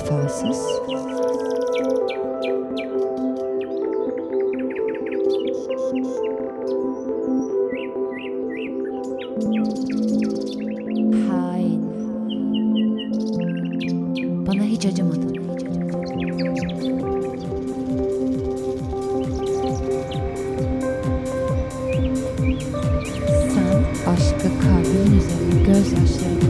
vefasız, hain, bana hiç acımadın. Sen aşkı kalbinin üzerine gözyaşlarını